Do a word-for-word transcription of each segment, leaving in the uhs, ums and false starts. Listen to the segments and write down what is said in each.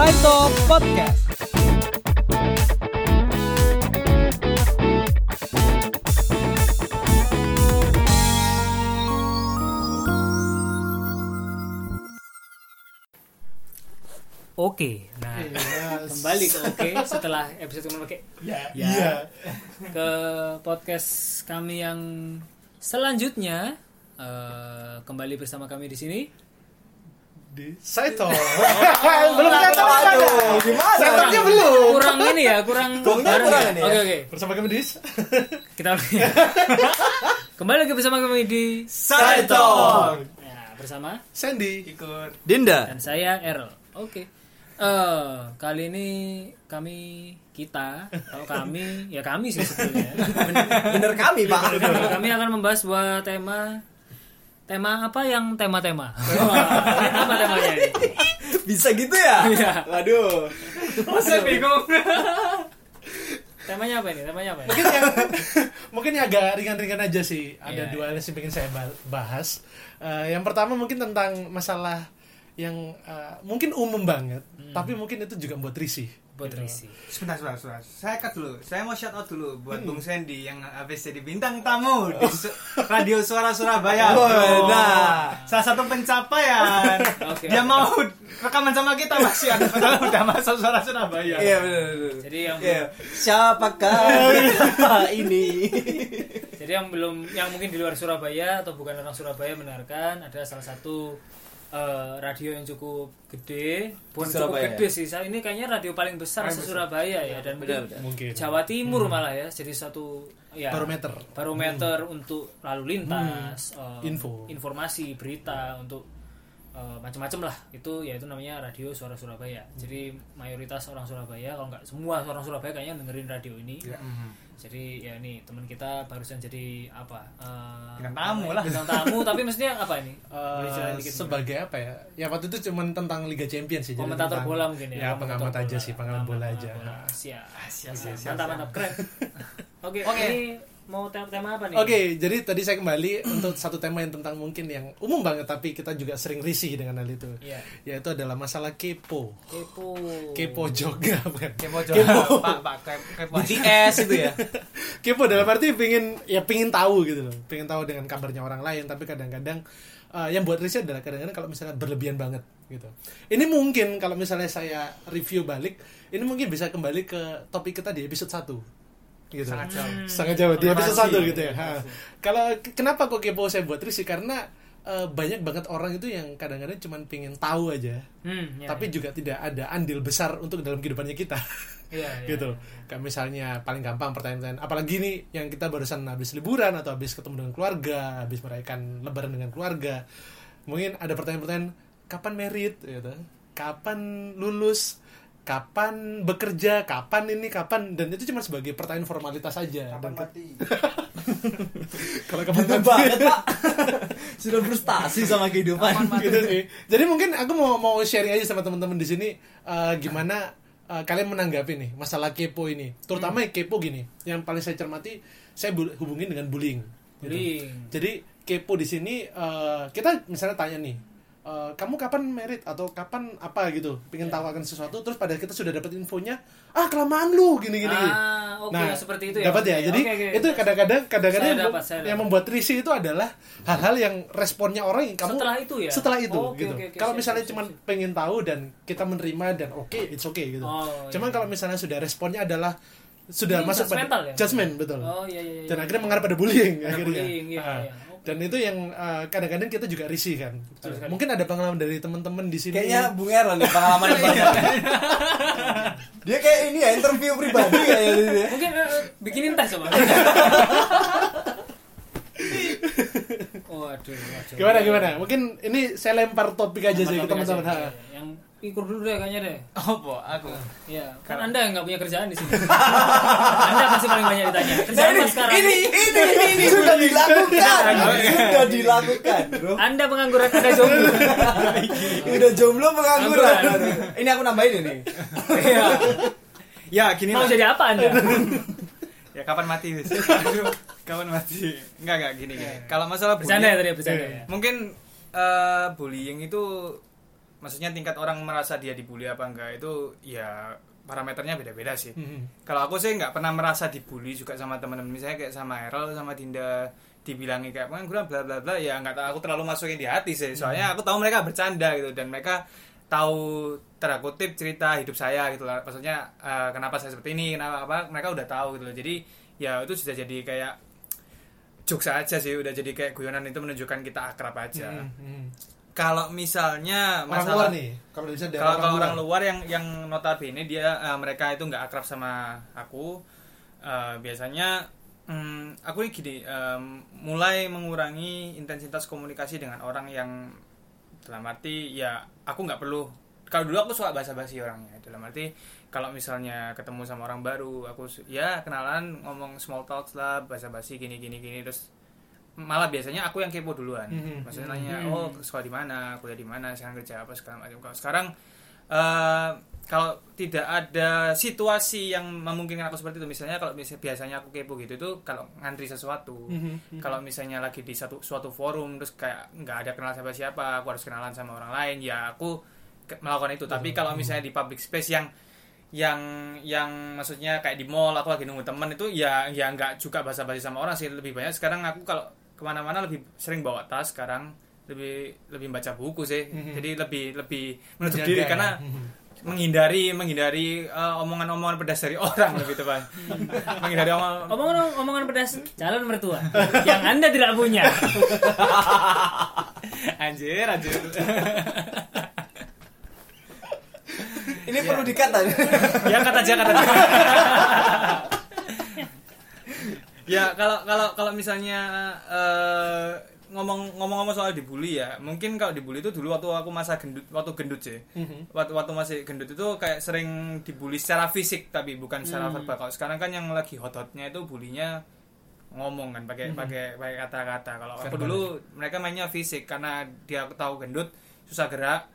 Side Talk Podcast. Oke, nah yes. Kembali ke Oke setelah episode kemarin pakai ya, ya, ya ke podcast kami yang selanjutnya uh, kembali bersama kami di sini di Side Talk. Belum kelihatan ada. Gimana? Side Talknya belum. Kurang ini ya, kurang bareng. Oke oke. Okay. Bersama kami di kita kembali lagi bersama kami di Side Talk. Nah, bersama Sandy Iqur, Dinda dan saya Errol. Oke. Okay. Uh, kali ini kami kita atau kami ya kami sih sebetulnya. Bener, bener kami Pak. Bener, kami akan membahas sebuah tema tema apa yang tema-tema. Apa temanya ini? Bisa gitu ya? Iya. Waduh. Masa bingung. Temanya apa ini? Temanya apa? Ini? Mungkin yang mungkin yang agak ringan-ringan aja sih. Ada yeah, dua hal yeah. yang pengen saya bahas. Uh, yang pertama mungkin tentang masalah yang uh, mungkin umum banget, hmm. tapi mungkin itu juga buat risih. Buat gitu. risih. Sebentar, sebentar, sebentar. Saya cut dulu. Saya mau shout out dulu buat hmm. Bung Sandy yang habis jadi bintang tamu oh. di su- Radio Suara Surabaya. Oh, oh. Nah, salah satu pencapaian. Okay, dia okay. mau rekaman sama kita masih ada padahal udah masuk Suara Surabaya. Iya, benar, benar. Jadi yang yeah. siapakah ini? Jadi yang belum yang mungkin di luar Surabaya atau bukan orang Surabaya benarkan ada salah satu Uh, radio yang cukup gede, bukan cukup gede sih. Ini kayaknya radio paling besar se Surabaya ya, dan benar, mungkin Jawa Timur hmm. malah ya. Jadi satu ya, barometer, barometer hmm. untuk lalu lintas, hmm. uh, info, informasi, berita hmm. untuk uh, macam-macam lah. Itu ya itu namanya Radio Suara Surabaya. Hmm. Jadi mayoritas orang Surabaya, kalau nggak semua orang Surabaya kayaknya dengerin radio ini. Ya. Hmm. Jadi ya nih teman kita barusan jadi apa? Uh, bintang tamu lah. Bintang tamu tapi maksudnya apa ini? Uh, sebagai apa ya? Ya waktu itu cuma tentang Liga Champions sih. Komentator bola mungkin ya. Ya pengamat aja sih, pengamat bola aja. Siap. Siap, siap. Mantap, mantap, keren. Oke, ini mau tema apa nih? Oke, okay, jadi tadi saya kembali untuk satu tema yang tentang mungkin yang umum banget tapi kita juga sering risih dengan hal itu. Yeah. Yaitu adalah masalah kepo. Kepo. Kepo joga bukan? Kepo joga. Kepo. Pak, Pak, kepo. B T S itu ya. Kepo dalam arti pengin ya pengin tahu gitu loh. Pengin tahu dengan kabarnya orang lain, tapi kadang-kadang uh, yang buat risih adalah kadang-kadang kalau misalnya berlebihan banget gitu. Ini mungkin kalau misalnya saya review balik, ini mungkin bisa kembali ke topik kita di episode satu. Gitu. Sangat jauh, hmm. sangat jauh. Dia bisa satu gitu ya. Ha. Kalau kenapa kok kepo saya buat risih karena uh, banyak banget orang itu yang kadang-kadang cuma pengen tahu aja, hmm, ya, tapi ya. juga tidak ada andil besar untuk dalam kehidupannya kita. Ya, gitu. Ya. Kayak misalnya paling gampang pertanyaan, apalagi nih yang kita barusan habis liburan atau habis ketemu dengan keluarga, habis merayakan Lebaran dengan keluarga, mungkin ada pertanyaan-pertanyaan kapan merit, gitu. Kapan lulus. Kapan bekerja, kapan ini, kapan, dan itu cuma sebagai pertanyaan formalitas aja. Kapan mati? Kalau kapan mati banget Pak, sudah frustasi sama kehidupan. Gitu sih. Jadi mungkin aku mau mau sharing aja sama teman-teman di sini uh, gimana uh, kalian menanggapi nih masalah kepo ini. Terutama hmm. kepo gini, yang paling saya cermati, saya bu- hubungin dengan bullying. Gitu. Bullying. Jadi kepo di sini uh, kita misalnya tanya nih. Uh, kamu kapan merit atau kapan apa gitu pengen yeah. tahu akan sesuatu terus pada kita sudah dapat infonya ah kelamaan lu gini gini, gini. Ah, okay, nah seperti itu ya dapat ya okay, jadi okay, okay. itu kadang-kadang kadang-kadang yang, dapat, mem- yang membuat risih itu adalah hal-hal yang responnya orang yang kamu setelah itu ya setelah itu oh, okay, gitu okay, okay, kalau misalnya cuma pengen tahu dan kita menerima dan oke okay, it's okay gitu oh, cuman yeah. kalau misalnya sudah responnya adalah sudah ini masuk pada ya? Judgment betul oh, yeah, yeah, yeah, dan akhirnya yeah. mengarah pada bullying akhirnya bullying, yeah, ah. yeah. Dan itu yang uh, kadang-kadang kita juga risih kan. Betul, mungkin ada pengalaman dari teman-teman di sini. Kayaknya Bung Errol nih pengalaman banyak. Dia kayak ini ya interview pribadi kayak gitu ya. Mungkin uh, bikinin teh coba. Oh, aduh, aduh. Gimana gimana? Mungkin ini saya lempar topik aja sih ke teman-teman. Aja, ya. Yang Iqur dulu deh kayaknya deh. Apa? Aku. Iya, kan Anda yang enggak punya kerjaan di sini. Anda pasti paling banyak ditanya. Kerjaan nah, ini, sekarang. Ini ini ini, ini. sudah dilakukan. Sudah dilakukan, Bro. Anda pengangguran ada jomblo. Udah jomblo pengangguran. Ini aku nambahin ini. Iya. Ya, gini. Mau lah. Jadi apa Anda? Ya kapan mati, Wis? Kapan mati? Enggak enggak gini gini. Kalau masalah bullying. Bercanda ya tadi, bercanda ya. Mungkin uh, bullying itu maksudnya tingkat orang merasa dia dibully apa enggak itu ya parameternya beda-beda sih. Mm-hmm. Kalau aku sih nggak pernah merasa dibully juga sama teman-teman, misalnya kayak sama Errol sama Dinda dibilangin kayak pengen gula bla bla bla, ya nggak tahu, aku terlalu masukin di hati sih, soalnya mm-hmm. aku tahu mereka bercanda gitu dan mereka tahu tanda kutip cerita hidup saya gitu lah, maksudnya uh, kenapa saya seperti ini, kenapa apa, mereka udah tahu gitu loh. Jadi ya itu sudah jadi kayak jokes aja sih, udah jadi kayak guyonan, itu menunjukkan kita akrab aja. Hmm, hmm. Kalau misalnya orang masalah, luar nih, kalau kalau orang, orang luar yang yang notabene dia uh, mereka itu nggak akrab sama aku, uh, biasanya um, aku ini gini, um, mulai mengurangi intensitas komunikasi dengan orang yang dalam arti ya aku nggak perlu. Kalau dulu aku suka basa-basi orangnya, dalam arti kalau misalnya ketemu sama orang baru aku ya kenalan, ngomong small talks lah, basa-basi gini gini gini, terus malah biasanya aku yang kepo duluan. Mm-hmm. Maksudnya nanya, mm-hmm. oh sekolah di mana, kuliah di mana, sekarang kerja apa segala macam. Kalau sekarang uh, kalau tidak ada situasi yang memungkinkan aku seperti itu, misalnya kalau misalnya biasanya aku kepo gitu itu kalau ngantri sesuatu, mm-hmm. kalau misalnya lagi di satu suatu forum terus kayak nggak ada kenal sama siapa, aku harus kenalan sama orang lain, ya aku ke- melakukan itu. Tapi mm-hmm. kalau misalnya di public space yang yang yang maksudnya kayak di mall aku lagi nunggu teman itu ya ya nggak juga basa-basi sama orang sih, lebih banyak sekarang aku kalau kemana-mana lebih sering bawa tas sekarang, lebih lebih baca buku sih, mm-hmm. jadi lebih lebih menutup diri karena mm-hmm. menghindari menghindari uh, omongan-omongan pedas dari orang lebih tepat. Menghindari omongan omongan pedas calon mertua yang Anda tidak punya. Anjir, anjir. Ini ya. Perlu dikat tadi. Ya kata aja kata aja. Ya kalau kalau kalau misalnya uh, ngomong ngomong-ngomong soal dibully ya, mungkin kalau dibully itu dulu waktu aku masa gendut, waktu gendut sih, mm-hmm. waktu waktu masih gendut itu kayak sering dibully secara fisik tapi bukan secara mm-hmm. verbal. Kalau sekarang kan yang lagi hot-hotnya itu bulinya ngomong kan, pakai mm-hmm. pakai pakai kata-kata. Kalau aku dulu mereka mainnya fisik karena dia tahu gendut susah gerak,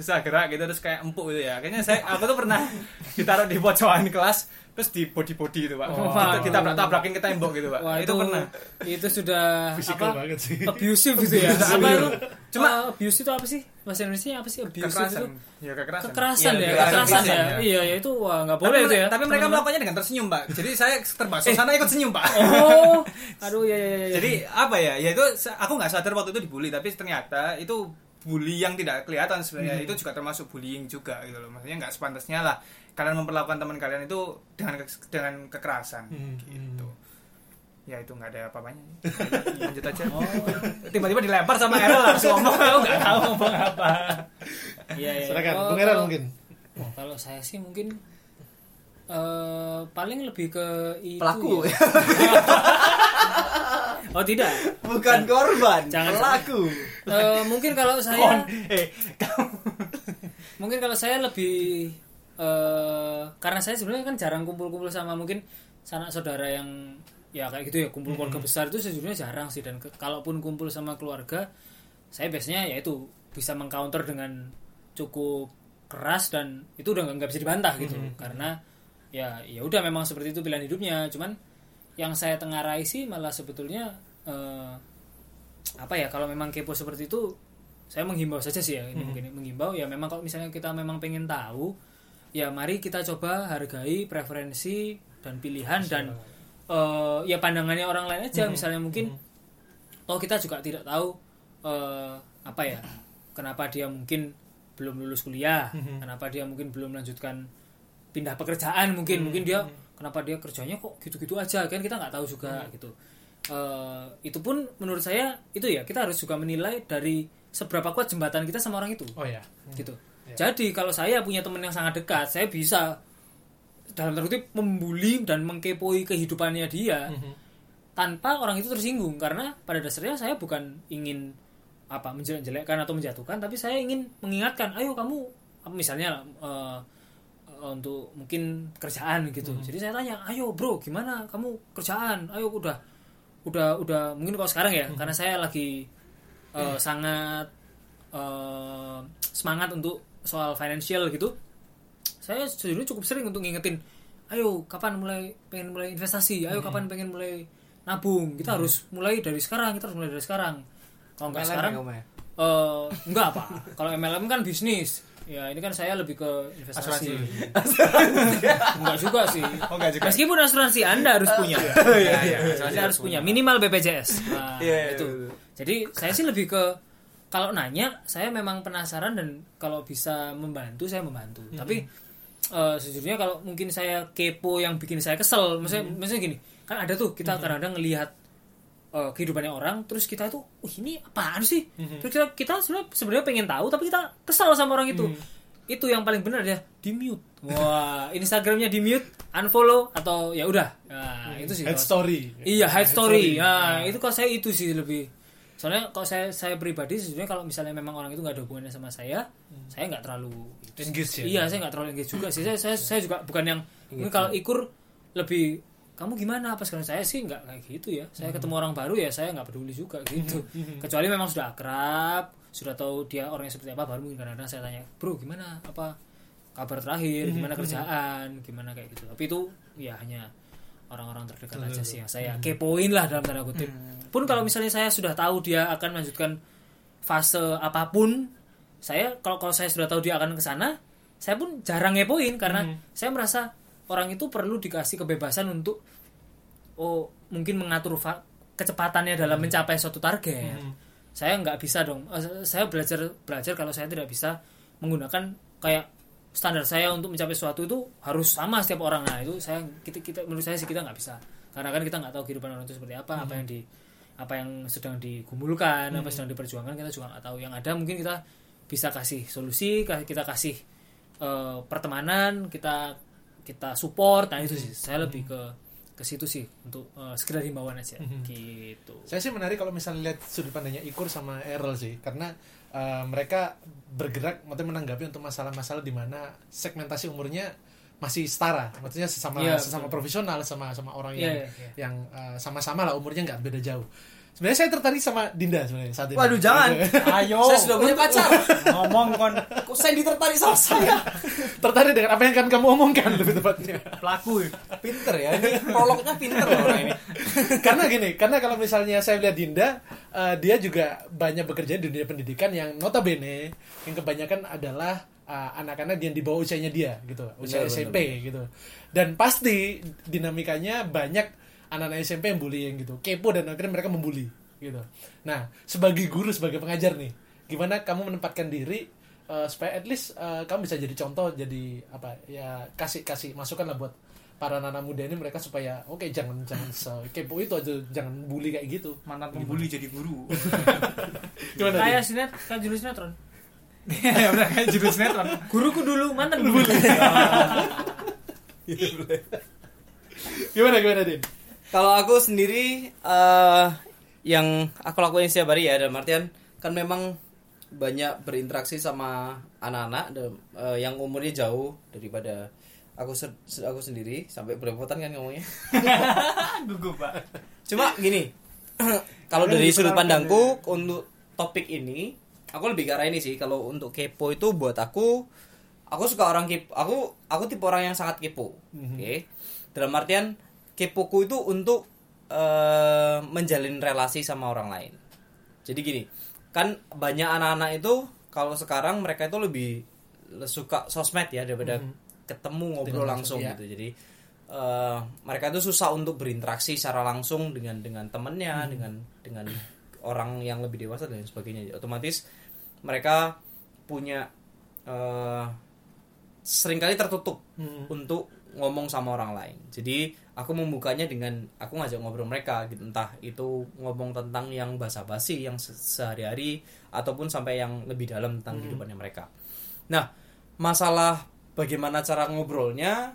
susah gerak gitu, terus kayak empuk gitu ya. Kayaknya saya, aku tuh pernah ditaruh di pojokan kelas, terus di body-body itu pak, oh, kita tabrak tabrakin ke tembok gitu pak. Wah, itu, itu pernah. Itu sudah physical apa? Abusive gitu ya. Apa itu? Cuma uh, abuse itu apa sih? Bahasa Indonesia apa sih abuse? Kekerasan. Itu? Ya kekerasan. Kekerasan ya, ya. Kekerasan, kekerasan ya. ya. Iya ya itu wah nggak boleh tapi, itu ya. Tapi mereka melakukannya dengan tersenyum pak. Jadi saya termasuk eh. sana ikut senyum pak. Oh, aduh ya ya ya. Jadi apa ya? Ya itu aku nggak sadar waktu itu dibully, tapi ternyata itu bully yang tidak kelihatan sebenarnya, hmm. itu juga termasuk bullying juga gitu loh, maksudnya nggak sepantasnya lah kalian memperlakukan teman kalian itu dengan ke, dengan kekerasan hmm. gitu. Ya itu nggak ada apa-apanya. Lanjut aja. Oh, tiba-tiba dilempar sama Errol langsung ngomong, aku nggak tahu ngomong apa. Iya ya. Silakan, Bung Errol mungkin. Oh, kalau saya sih mungkin uh, paling lebih ke itu, pelaku. Ya. Oh tidak, bukan jangan, korban, jangan pelaku. Uh, mungkin kalau saya, eh, mungkin kalau saya lebih uh, karena saya sebenarnya kan jarang kumpul-kumpul sama mungkin sanak saudara yang ya kayak gitu ya, kumpul hmm. keluarga besar itu sejujurnya jarang sih, dan ke, kalaupun kumpul sama keluarga, saya biasanya ya itu bisa mengcounter dengan cukup keras dan itu udah nggak bisa dibantah gitu, hmm. karena ya ya udah memang seperti itu pilihan hidupnya, cuman yang saya tengarai sih malah sebetulnya eh, apa ya, kalau memang kepo seperti itu saya menghimbau saja sih ya, ini mungkin mm-hmm. menghimbau ya, memang kalau misalnya kita memang pengen tahu ya mari kita coba hargai preferensi dan pilihan Masya dan eh, ya pandangannya orang lain aja, mm-hmm. misalnya mungkin mm-hmm. toh kita juga tidak tahu eh, apa ya, kenapa dia mungkin belum lulus kuliah, mm-hmm. kenapa dia mungkin belum melanjutkan pindah pekerjaan, mungkin mm-hmm. mungkin dia kenapa dia kerjanya kok gitu-gitu aja, kan kita nggak tahu juga hmm. gitu. Uh, itu pun menurut saya itu ya kita harus juga menilai dari seberapa kuat jembatan kita sama orang itu. Oh ya. Hmm. Gitu. Ya. Jadi kalau saya punya teman yang sangat dekat, saya bisa dalam tanda kutip membuli dan mengkepoi kehidupannya dia hmm. tanpa orang itu tersinggung, karena pada dasarnya saya bukan ingin apa menjelek-jelekkan atau menjatuhkan, tapi saya ingin mengingatkan, ayo kamu misalnya uh, untuk mungkin kerjaan gitu. Hmm. Jadi saya tanya, "Ayo bro, gimana kamu kerjaan? Ayo udah udah udah mungkin kalau sekarang ya, hmm. karena saya lagi uh, hmm. sangat uh, semangat untuk soal financial gitu. Saya sejujurnya cukup sering untuk ngingetin, "Ayo kapan mulai pengen mulai investasi? Ayo hmm. kapan pengen mulai nabung? Kita hmm. harus mulai dari sekarang, kita harus mulai dari sekarang." Kalau enggak sekarang, ya, Uh, enggak apa. Kalau M L M kan bisnis. Ya ini kan saya lebih ke investasi. Asuransi. Enggak juga sih. Oh, enggak juga. Meskipun asuransi Anda harus punya. Uh, iya, iya, iya. Anda harus punya minimal B P J S. Nah, yeah, itu. Yeah, yeah, yeah. Jadi saya sih lebih ke kalau nanya, saya memang penasaran dan kalau bisa membantu saya membantu. Mm-hmm. Tapi uh, sejujurnya kalau mungkin saya kepo yang bikin saya kesel, maksudnya, mm-hmm. maksudnya gini, kan ada tuh kita mm-hmm. kadang-kadang ngelihat Uh, kehidupannya orang, terus kita itu, wah ini apaan sih? Mm-hmm. Terus kita, kita sebenarnya sebenarnya pengen tahu, tapi kita kesal sama orang itu. Mm-hmm. Itu yang paling benar ya, di mute. Wah, Instagramnya di mute, unfollow atau ya udah. Nah, mm-hmm. itu sih. Hate kalau, story. Iya, hate story. story. Nah, yeah. Itu kalau saya itu sih lebih. Soalnya kalau saya saya pribadi sebenarnya kalau misalnya memang orang itu nggak ada hubungannya sama saya, mm-hmm. saya nggak terlalu engage. Iya, ya. Saya nggak terlalu engage juga sih. Saya saya, yeah. saya juga bukan yang ini kalau Iqur lebih. Kamu gimana apa sekarang? Saya sih nggak kayak gitu ya. Saya ketemu orang baru ya saya nggak peduli juga gitu. Kecuali memang sudah akrab, sudah tahu dia orangnya seperti apa, baru mungkin kadang-kadang saya tanya, bro gimana apa kabar terakhir, gimana kerjaan, gimana kayak gitu. Tapi itu ya hanya orang-orang terdekat aja sih yang saya kepoin lah dalam tanda kutip. Pun kalau misalnya saya sudah tahu dia akan melanjutkan fase apapun, saya kalau kalau saya sudah tahu dia akan kesana, saya pun jarang ngepoin karena saya merasa orang itu perlu dikasih kebebasan untuk oh mungkin mengatur fa- kecepatannya dalam mencapai suatu target. Mm-hmm. Saya nggak bisa dong. Saya belajar belajar kalau saya tidak bisa menggunakan kayak standar saya untuk mencapai sesuatu itu harus sama setiap orang. Nah itu saya kita, kita menurut saya sih kita nggak bisa. Karena kan kita nggak tahu kehidupan orang itu seperti apa, mm-hmm. apa yang di apa yang sedang digumulkan, mm-hmm. apa sedang diperjuangkan kita juga nggak tahu. Yang ada mungkin kita bisa kasih solusi, kita kasih uh, pertemanan, kita kita support, nah itu sih saya lebih ke ke situ sih untuk uh, sekedar himbauan aja mm-hmm. gitu. Saya sih menarik kalau misalnya lihat sudut pandangnya Iqur sama Errol sih, karena uh, mereka bergerak maksudnya menanggapi untuk masalah-masalah di mana segmentasi umurnya masih setara, maksudnya sesama yeah, sesama betul. Profesional sama sama orang yeah, yang yeah, yeah. yang uh, sama-sama lah umurnya nggak beda jauh. Sebenarnya saya tertarik sama Dinda sebenarnya saat ini. Waduh jangan. Ayo. Saya sudah punya pacar. Ngomong kon. Kok saya ditertarik sama saya? Tertarik dengan apa yang akan kamu omongkan lebih tepatnya. Pelaku pinter ya. Ini prolognya pinter orang ini. Karena gini, karena kalau misalnya saya lihat Dinda, uh, dia juga banyak bekerja di dunia pendidikan yang notabene yang kebanyakan adalah Uh, anak-anak yang dibawa usianya dia gitu, usia bener, S M P bener. Gitu. Dan pasti dinamikanya banyak anak-anak S M P yang bullying gitu, kepo dan akhirnya mereka membuli gitu. Nah, sebagai guru, sebagai pengajar nih, gimana kamu menempatkan diri uh, supaya at least uh, kamu bisa jadi contoh, jadi apa ya kasih kasih masukan lah buat para anak-anak muda ini mereka supaya oke okay, jangan jangan kepo itu aja, jangan bully kayak gitu. Mantan pembuli jadi guru. Gimana? Kayak sinet, kan jurus sinetron. Ya udah kayak judul sinetron. Guruku dulu mantan dulu. Gimana gimana Din? Kalau aku sendiri uh, yang aku lakuin setiap hari ya dalam artian kan memang banyak berinteraksi sama anak-anak dalam, uh, yang umurnya jauh daripada aku se- aku sendiri sampai belepotan kan ngomongnya. Gugup Pak. Cuma gini, kalau dari sudut pandangku untuk topik ini aku lebih ke arah ini sih. Kalau untuk kepo itu buat aku, aku suka orang kepo. Aku aku tipe orang yang sangat kepo. Mm-hmm. Oke. Okay? Dalam artian kepoku itu untuk uh, menjalin relasi sama orang lain. Jadi gini, kan banyak anak-anak itu kalau sekarang mereka itu lebih suka sosmed ya daripada mm-hmm. ketemu ngobrol dengan langsung ya. Gitu. Jadi uh, mereka itu susah untuk berinteraksi secara langsung dengan dengan temannya, mm-hmm. dengan dengan orang yang lebih dewasa dan sebagainya. Otomatis mereka punya uh, seringkali tertutup hmm. untuk ngomong sama orang lain. Jadi aku membukanya dengan aku ngajak ngobrol mereka gitu. Entah itu ngomong tentang yang basa-basi yang se- sehari-hari ataupun sampai yang lebih dalam tentang hmm. kehidupannya mereka. Nah, masalah bagaimana cara ngobrolnya,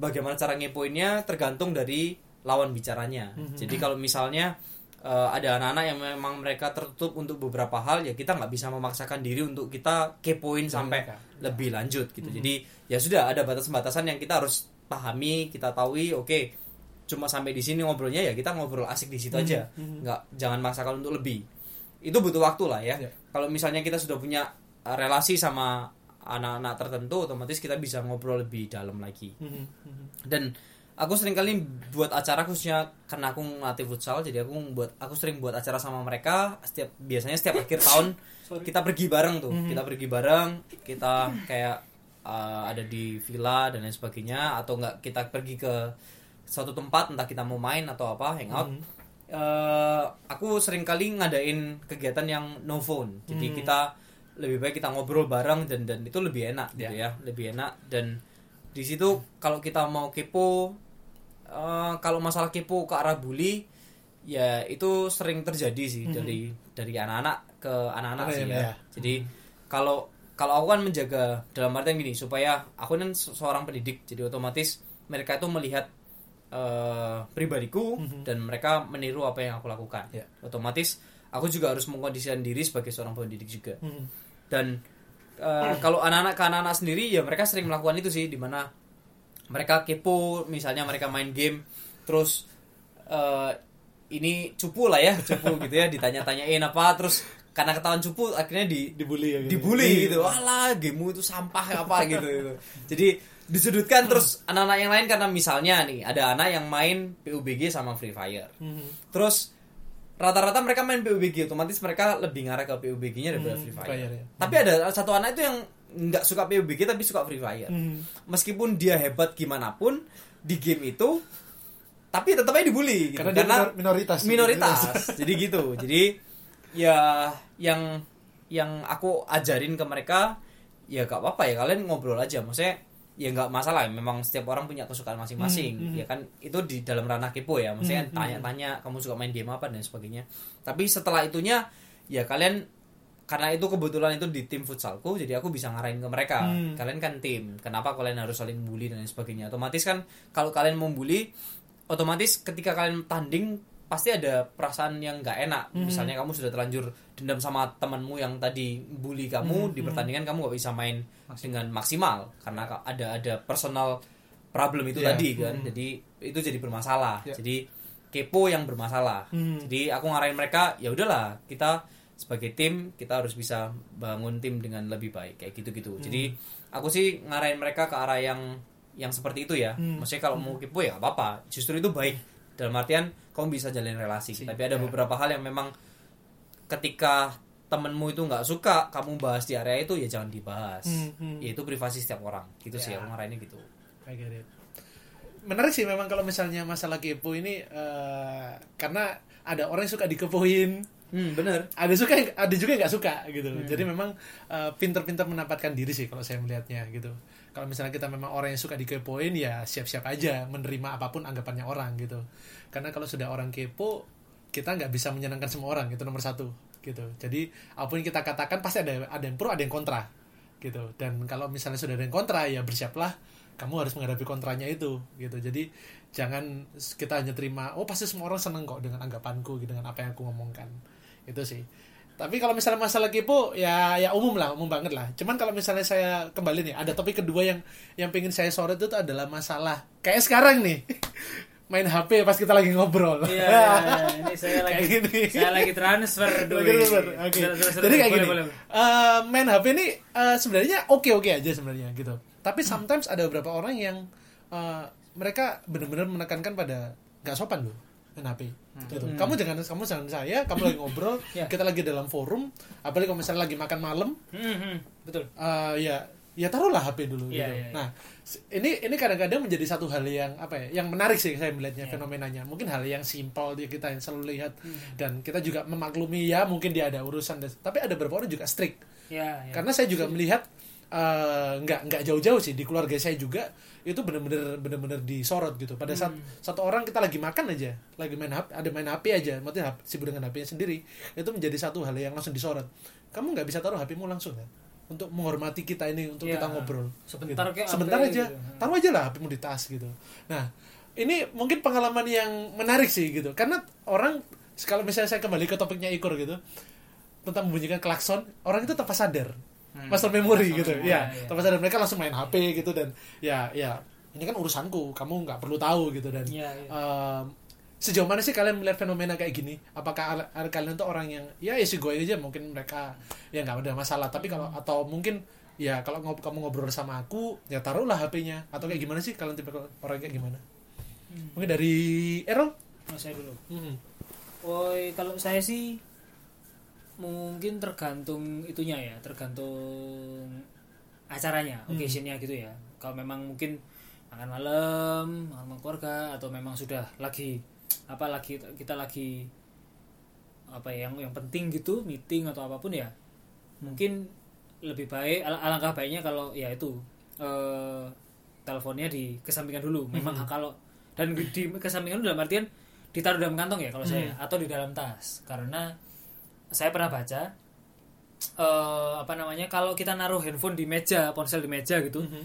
bagaimana cara ngepoinnya tergantung dari lawan bicaranya. Hmm. Jadi kalau misalnya Uh, ada anak-anak yang memang mereka tertutup untuk beberapa hal ya kita nggak bisa memaksakan diri untuk kita kepoin sampai ya, ya. Lebih lanjut gitu mm-hmm. jadi ya sudah ada batas-batasan yang kita harus pahami kita tahui oke okay, cuma sampai di sini ngobrolnya ya kita ngobrol asik di situ mm-hmm. aja nggak jangan maksakan untuk lebih itu butuh waktu lah ya, ya. Kalau misalnya kita sudah punya relasi sama anak-anak tertentu otomatis kita bisa ngobrol lebih dalam lagi mm-hmm. dan Aku sering kali buat acara khususnya karena aku ngelatih futsal, jadi aku buat aku sering buat acara sama mereka setiap biasanya setiap akhir tahun kita pergi bareng tuh, mm-hmm. kita pergi bareng, kita kayak uh, ada di villa dan lain sebagainya, atau enggak kita pergi ke suatu tempat entah kita mau main atau apa hangout. Mm-hmm. Uh, aku sering kali ngadain kegiatan yang no phone, jadi mm-hmm. kita lebih baik kita ngobrol bareng dan dan itu lebih enak yeah. gitu ya, lebih enak. Dan di situ kalau kita mau kepo, Uh, kalau masalah kepo ke arah bully, ya itu sering terjadi sih mm-hmm. dari dari anak-anak ke anak-anak oh, sih ya. ya. Jadi mm-hmm. kalau kalau aku kan menjaga dalam artian gini, supaya aku kan seorang pendidik, jadi otomatis mereka itu melihat uh, pribadiku mm-hmm. dan mereka meniru apa yang aku lakukan. Yeah. Otomatis aku juga harus mengkondisikan diri sebagai seorang pendidik juga. Mm-hmm. Dan uh, mm. kalau anak-anak ke anak-anak sendiri, ya mereka sering melakukan itu sih, di mana mereka kepo, misalnya mereka main game, terus uh, ini cupu lah ya, cupu gitu ya, ditanya-tanyain apa, terus karena ketahuan cupu akhirnya di, dibully, ya, gitu. dibully gitu, alah gamemu itu sampah apa gitu, gitu. Jadi disudutkan terus anak-anak yang lain karena misalnya nih ada anak yang main P U B G sama Free Fire, mm-hmm. terus rata-rata mereka main P U B G, otomatis mereka lebih ngarah ke P U B G-nya daripada mm-hmm. Free Fire. Fire ya. Tapi ada satu anak itu yang nggak suka P U B G tapi suka Free Fire, mm. meskipun dia hebat gimana pun di game itu, tapi tetap aja dibully karena, gitu. Karena minoritas minoritas, minoritas. Jadi gitu, jadi ya yang yang aku ajarin ke mereka ya gak apa-apa ya kalian ngobrol aja, maksudnya ya nggak masalah, memang setiap orang punya kesukaan masing-masing, mm, mm. ya kan itu di dalam ranah kepo ya, maksudnya mm, tanya-tanya kamu suka main game apa dan sebagainya, tapi setelah itunya ya kalian. Karena itu kebetulan itu di tim futsalku, jadi aku bisa ngarahin ke mereka. Hmm. Kalian kan tim, kenapa kalian harus saling bully dan lain sebagainya. Otomatis kan kalau kalian membully, otomatis ketika kalian tanding pasti ada perasaan yang gak enak. Hmm. Misalnya kamu sudah terlanjur dendam sama temanmu yang tadi bully kamu, hmm. di pertandingan hmm. kamu gak bisa main dengan maksimal. Karena ada ada personal problem itu yeah. tadi kan, hmm. jadi itu jadi bermasalah. Yeah. Jadi kepo yang bermasalah. Hmm. Jadi aku ngarahin mereka, ya udahlah kita sebagai tim kita harus bisa bangun tim dengan lebih baik kayak gitu-gitu. Hmm. Jadi aku sih ngarahin mereka ke arah yang yang seperti itu ya. Hmm. Maksudnya kalau mau kepo ya gak apa-apa. Justru itu baik dalam artian kamu bisa jalin relasi. Si, Tapi ada ya. beberapa hal yang memang ketika temenmu itu nggak suka kamu bahas di area itu ya jangan dibahas. Hmm. Hmm. Yaitu privasi setiap orang. Gitu ya. sih aku ngarahinnya gitu. Menarik sih memang kalau misalnya masalah kepo ini uh, karena ada orang yang suka dikepoin. Hmm, bener. Ada suka, ada juga yang nggak suka gitu. Hmm. Jadi memang uh, pinter-pinter menempatkan diri sih kalau saya melihatnya gitu. Kalau misalnya kita memang orang yang suka dikepoin ya siap-siap aja menerima apapun anggapannya orang gitu. Karena kalau sudah orang kepo kita nggak bisa menyenangkan semua orang, itu nomor satu gitu. Jadi apapun kita katakan pasti ada ada yang pro, ada yang kontra gitu. Dan kalau misalnya sudah ada yang kontra ya bersiaplah kamu harus menghadapi kontranya itu gitu. Jadi jangan kita hanya terima oh pasti semua orang seneng kok dengan anggapanku gitu, dengan apa yang aku ngomongkan itu sih. Tapi kalau misalnya masalah kepo ya ya umum lah, umum banget lah. Cuman kalau misalnya saya kembali nih, ada topik kedua yang yang pengen saya sorot itu adalah masalah kayak sekarang nih main H P pas kita lagi ngobrol. Iya, ya, ini saya lagi gini. saya lagi transfer duit. Okay. Jadi kayak gini. Uh, main H P ini uh, sebenarnya oke-oke aja sebenarnya gitu. Tapi sometimes hmm. ada beberapa orang yang uh, mereka benar-benar menekankan pada nggak sopan loh main H P. Gitu. Hmm. Kamu jangan kamu jangan saya, kamu lagi ngobrol, yeah. kita lagi dalam forum, apalagi kalau misalnya lagi makan malam. Mm-hmm. Betul. Uh, ya, ya taruhlah H P dulu yeah, gitu. Yeah, yeah. Nah, ini ini kadang-kadang menjadi satu hal yang apa ya? Yang menarik sih saya melihatnya yeah. fenomenanya. Mungkin hal yang simpel dia kita yang selalu lihat mm. dan kita juga memaklumi ya, mungkin dia ada urusan dan, tapi ada beberapa orang juga strict. Yeah, yeah. Karena saya juga melihat uh, nggak nggak jauh-jauh sih di keluarga saya juga itu benar-benar benar-benar disorot gitu. Pada saat hmm. satu orang kita lagi makan aja, lagi main H P, ada main H P aja, maksudnya sibuk dengan H P-nya sendiri, itu menjadi satu hal yang langsung disorot. Kamu nggak bisa taruh H P-mu langsung kan? Untuk menghormati kita ini, untuk ya, kita ngobrol. Sebentar gitu. Sebentar aja, gitu. Taruh aja lah H P-mu di tas gitu. Nah, ini mungkin pengalaman yang menarik sih gitu. Karena orang, kalau misalnya saya kembali ke topiknya Iqur gitu, tentang membunyikan klakson, orang itu tanpa sadar. Hmm. Master memory gitu, memory, ya. ya. Tanpa sadar mereka langsung main H P gitu dan ya, ya ini kan urusanku, kamu nggak perlu tahu gitu dan ya, ya. Um, sejauh mana sih kalian melihat fenomena kayak gini? Apakah al- kalian tuh orang yang ya isi gue aja mungkin mereka ya nggak ada masalah, tapi kalau atau mungkin ya kalau ngob- kamu ngobrol sama aku ya taruhlah H P-nya atau kayak gimana sih kalian tipe orang kayak gimana? Hmm. Mungkin dari Errol? Nah, saya dulu. Hmm. Oi, kalau saya sih mungkin tergantung itunya ya, tergantung acaranya, hmm. occasionnya gitu ya. Kalau memang mungkin makan malam, makan keluarga, atau memang sudah lagi apa lagi kita lagi apa yang yang penting gitu, meeting atau apapun ya, mungkin lebih baik al- alangkah baiknya kalau ya itu eh, teleponnya dikesampingkan dulu. Memang mm-hmm. kalau dan dikesampingkan dulu dalam artian ditaruh dalam kantong ya kalau mm-hmm. saya, atau di dalam tas, karena saya pernah baca eh, apa namanya kalau kita naruh handphone di meja, ponsel di meja gitu, mm-hmm.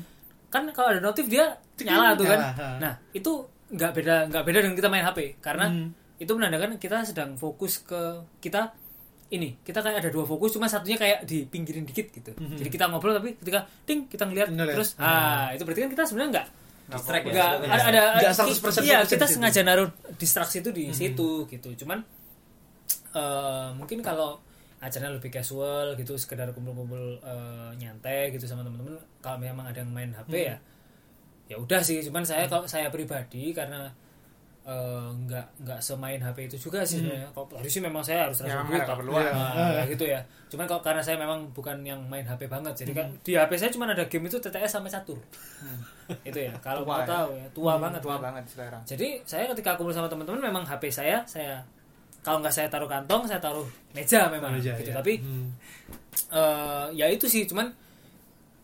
kan kalau ada notif dia nyala tuh kan. Nah itu nggak beda nggak beda dengan kita main H P, karena hmm. itu menandakan kita sedang fokus ke kita ini, kita kayak ada dua fokus, cuma satunya kayak di pinggirin dikit gitu. Hmm. Jadi kita ngobrol tapi ketika ding kita ngelihat terus ah itu berarti kan kita sebenarnya nggak distract, nggak ada ada iya kita sengaja naruh distraksi itu di hmm. situ gitu. Cuman uh, mungkin kalau acaranya lebih casual gitu, sekedar kumpul-kumpul uh, nyantai gitu sama teman-teman. Kalau memang ada yang main H P hmm. ya, ya udah sih. Cuman saya hmm. kalau saya pribadi karena uh, nggak nggak semain H P itu juga sih. Hmm. Kalau polisi memang saya harus rasa butuh keperluan gitu ya. Cuman kalau karena saya memang bukan yang main H P banget, jadi hmm. kan di H P saya cuma ada game itu T T S sama catur. Hmm. Itu ya. Kalau mau tahu ya, tua hmm, banget. Tua kan? Banget sekarang. Jadi saya ketika kumpul sama teman-teman memang H P saya saya kalau nggak saya taruh kantong, saya taruh meja memang meja, gitu. Ya. Tapi hmm. uh, ya itu sih, cuman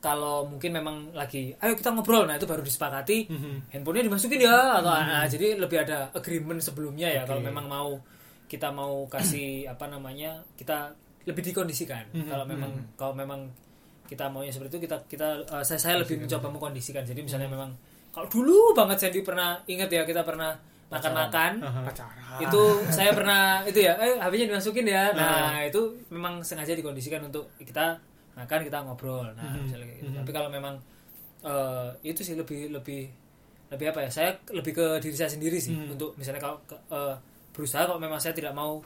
kalau mungkin memang lagi ayo kita ngobrol, nah itu baru disepakati hmm. handphonenya dimasukin ya atau hmm. nah, jadi lebih ada agreement sebelumnya ya. Okay. Kalau memang mau kita mau kasih apa namanya kita lebih dikondisikan. Hmm. Kalau memang hmm. kalau memang kita maunya seperti itu kita kita uh, saya saya lebih mencoba mengkondisikan. Jadi misalnya hmm. memang kalau dulu banget Sandy pernah ingat ya, kita pernah makan-makan uh-huh. itu saya pernah itu ya eh H P-nya dimasukin ya, nah uh-huh. itu memang sengaja dikondisikan untuk kita makan, kita ngobrol, nah uh-huh. misalnya gitu. Uh-huh. Tapi kalau memang uh, itu sih lebih lebih lebih apa ya, saya lebih ke diri saya sendiri sih uh-huh. untuk misalnya kalau uh, berusaha kalau memang saya tidak mau,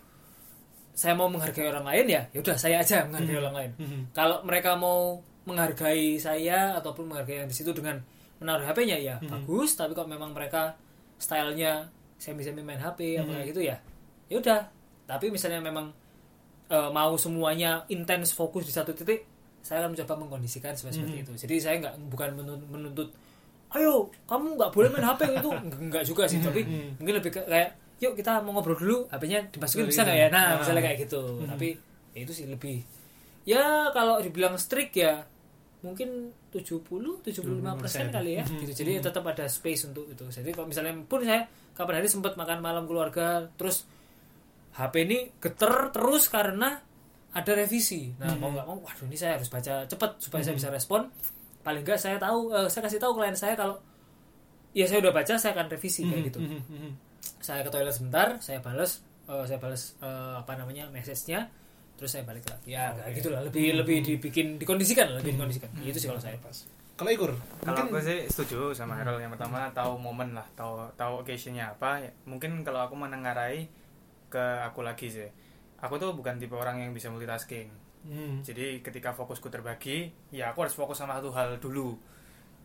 saya mau menghargai orang lain ya ya udah saya aja menghargai uh-huh. orang lain. Uh-huh. Kalau mereka mau menghargai saya ataupun menghargai yang di situ dengan menaruh H P-nya ya uh-huh. bagus, tapi kalau memang mereka stylenya semi-semi main H P apa hmm. gitu ya, ya udah. Tapi misalnya memang e, mau semuanya intens fokus di satu titik, saya akan mencoba mengkondisikan seperti hmm. itu. Jadi saya nggak bukan menuntut, menuntut ayo kamu nggak boleh main H P itu, nggak juga sih. Tapi hmm. mungkin lebih kayak yuk kita mau ngobrol dulu, H P-nya dimasukin bisa nggak ya? Nah, nah misalnya kayak gitu. Hmm. Tapi ya itu sih lebih ya kalau dibilang strict ya mungkin tujuh puluh sampai tujuh puluh lima persen kali ya mm-hmm. gitu. Jadi mm-hmm. tetap ada space untuk itu. Jadi kalau misalnya pun saya kapan hari sempat makan malam keluarga, terus H P ini geter terus karena ada revisi. Nah, mm-hmm. mau enggak mau waduh ini saya harus baca cepat supaya mm-hmm. saya bisa respon. Paling enggak saya tahu uh, saya kasih tahu klien saya kalau ya saya udah baca, saya akan revisi mm-hmm. kayak gitu. Mm-hmm. Saya ke toilet sebentar, saya balas uh, saya balas uh, apa namanya message-nya, terus saya balik lagi ya okay. Gitulah lebih hmm. lebih dibikin dikondisikan lebih dikondisikan hmm. itu sih kalau saya. Pas kalau Iqur kalau mungkin... aku sih setuju sama Errol yang pertama, tahu momen lah, tahu tahu occasionnya apa. Mungkin kalau aku menengarai ke aku lagi sih, aku tuh bukan tipe orang yang bisa multitasking. hmm. Jadi ketika fokusku terbagi ya aku harus fokus sama satu hal dulu.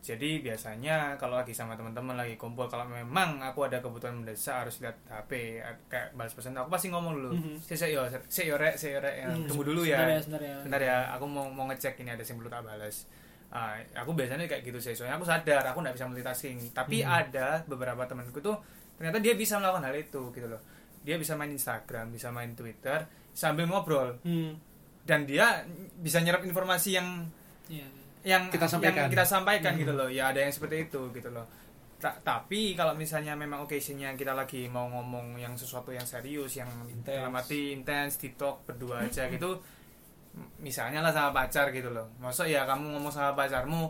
Jadi biasanya kalau lagi sama teman-teman lagi kumpul, kalau memang aku ada kebutuhan mendesak harus lihat H P kayak balas pesan, aku pasti ngomong dulu. Mm-hmm. Saya yo saya yo rek saya yo rek tunggu dulu ya. Bentar ya, bentar ya. Bentar ya, aku mau mau ngecek ini ada yang perlu tak balas. Uh, aku biasanya kayak gitu sih. Soalnya aku sadar aku enggak bisa multitasking, tapi mm-hmm. ada beberapa temanku tuh ternyata dia bisa melakukan hal itu gitu loh. Dia bisa main Instagram, bisa main Twitter sambil ngobrol. Mm. Dan dia bisa nyerap informasi yang yeah. yang kita sampaikan, yang kita sampaikan mm-hmm. gitu loh. Ya ada yang seperti itu gitu loh. Ta- tapi kalau misalnya memang occasionnya kita lagi mau ngomong yang sesuatu yang serius, yang dalam arti intens, di talk berdua aja mm-hmm. gitu. Misalnya lah sama pacar gitu loh. Maksud ya kamu ngomong sama pacarmu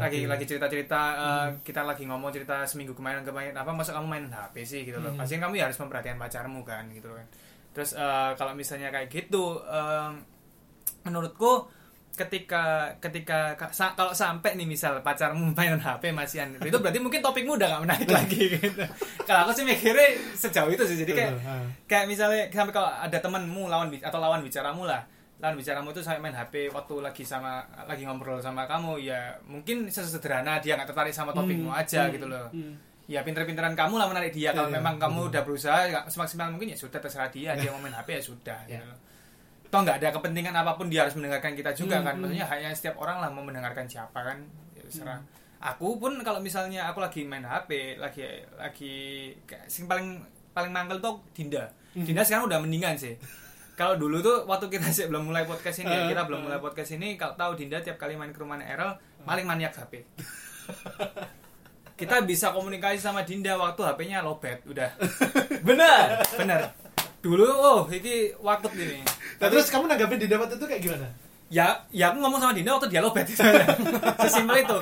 lagi lagi cerita-cerita mm-hmm. uh, kita lagi ngomong cerita seminggu kemarin kemarin apa, maksud kamu main H P sih gitu loh. Mm-hmm. Pasti kamu ya harus memperhatikan pacarmu kan gitu kan. Terus uh, kalau misalnya kayak gitu uh, menurutku ketika ketika sa, kalau sampai nih misal pacarmu mainan H P masihan itu berarti mungkin topikmu udah gak menarik lagi gitu. Kalau aku sih mikirnya sejauh itu sih. Jadi kayak kayak misalnya sampai kalau ada temanmu lawan atau lawan bicaramu lah lawan bicaramu itu sampai main H P waktu lagi sama lagi ngobrol sama kamu, ya mungkin sesederhana dia gak tertarik sama topikmu aja hmm, gitu loh. Hmm. ya pinter-pinteran kamu lah menarik dia. Kalau yeah, memang yeah, kamu yeah. udah berusaha semaksimal mungkin, ya sudah terserah dia. Dia mau main H P ya sudah yeah. gitu. Toh nggak ada kepentingan apapun dia harus mendengarkan kita juga mm, kan. Maksudnya mm. hanya setiap orang lah mau mendengarkan siapa kan, ya terserah. Mm. Aku pun kalau misalnya aku lagi main H P, lagi lagi sing paling paling mangkel tuh Dinda. Mm. Dinda sekarang udah mendingan sih. Kalau dulu tuh waktu kita sih belum mulai podcast ini, uh, ya, kita uh, belum mulai podcast ini, kalau tahu Dinda tiap kali main ke rumah Errol, paling maniak H P. Kita bisa komunikasi sama Dinda waktu H P-nya lowbat, udah. Bener, bener. Dulu oh ini waktu ini. Nah, terus kamu nanggapin Dinda waktu itu kayak gimana? Ya, ya aku ngomong sama Dinda waktu dia lowbat itu. Sesimpel itu.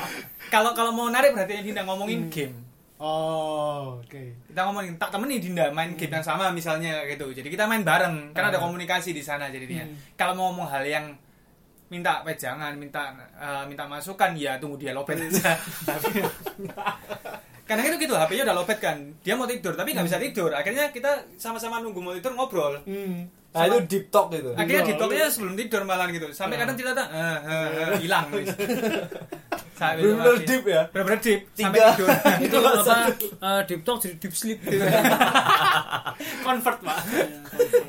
Kalau kalau mau narik berarti Dinda ngomongin hmm. game. Oh, oke. Okay. Kita ngomongin tak temenin Dinda main game hmm. yang sama misalnya gitu. Jadi kita main bareng, karena uh. ada komunikasi di sana jadinya. Hmm. Kalau mau ngomong hal yang minta pejangan, minta uh, minta masukan, ya tunggu dia lowbat aja. Tapi kadang itu gitu, H P-nya udah lowbat kan. Dia mau tidur tapi enggak hmm. bisa tidur. Akhirnya kita sama-sama nunggu mau tidur ngobrol. Hmm. Nah, itu deep talk gitu. Akhirnya deep talknya sebelum tidur malahan gitu. Sampai kadang cerita tak hilang guys. Bener-bener deep ya. Bener-bener deep. Sampai tidur. Itu apa? Uh, deep talk jadi deep sleep gitu. Convert, Pak.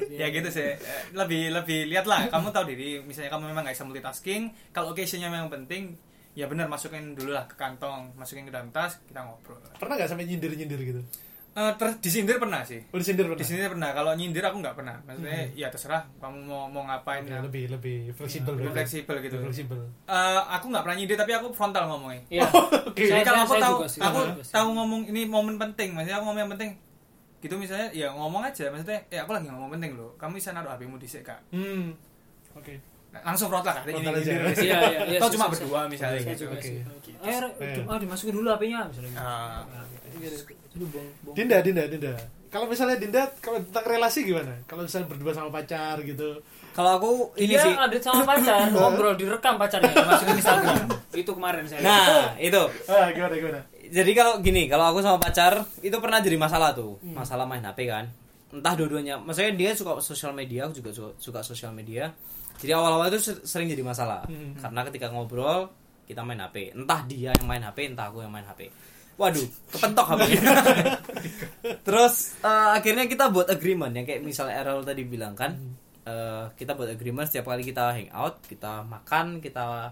Ya gitu sih. Lebih lebih lihatlah, kamu tahu diri, misalnya kamu memang enggak bisa multitasking, kalau occasion-nya memang penting, ya benar masukin dulu lah ke kantong, masukin ke dalam tas, kita ngobrol. Pernah enggak sampai nyindir-nyindir gitu? Uh, ter- disindir pernah sih. Oh, disindir pernah. Disindir pernah. Kalau nyindir aku nggak pernah. Maksudnya, mm-hmm. ya terserah kamu mau mau ngapain. Okay, lebih lebih fleksibel. Lebih fleksibel gitu. Fleksibel. Uh, aku nggak pernah nyindir tapi aku frontal ngomongnya. Yeah. Oh, okay. Jadi saya, kalau saya, aku saya tahu, aku tahu ngomong ini momen penting. Maksudnya aku ngomong yang penting. Gitu misalnya, ya ngomong aja. Maksudnya, ya aku lagi ngomong penting loh. Kamu bisa naruh H P-mu di sini kak. Hmm. Oke. Okay. Langsung frontal kak. Frontal aja. Iya iya. Tahu cuma berdua misalnya. Oke. Eh, ah dimasukin dulu H P-nya misalnya. Dinda, Dinda, Dinda. Kalau misalnya Dinda, kalau tentang relasi gimana? Kalau misalnya berdua sama pacar gitu. Kalau aku ini dia sih ada sama pacar, ngobrol direkam pacarnya masukin Instagram. Itu kemarin saya. Nah, itu. Ah, gimana gimana? Jadi kalau gini, kalau aku sama pacar itu pernah jadi masalah tuh. Hmm. Masalah main H P kan. Entah dua-duanya. Maksudnya dia suka sosial media, aku juga suka, suka sosial media. Jadi awal-awal itu sering jadi masalah. Hmm. Karena ketika ngobrol, kita main H P. Entah dia yang main H P, entah aku yang main H P. Waduh, kepentok habis. Terus uh, akhirnya kita buat agreement yang kayak misalnya Errol tadi bilang kan, uh, kita buat agreement setiap kali kita hangout, kita makan, kita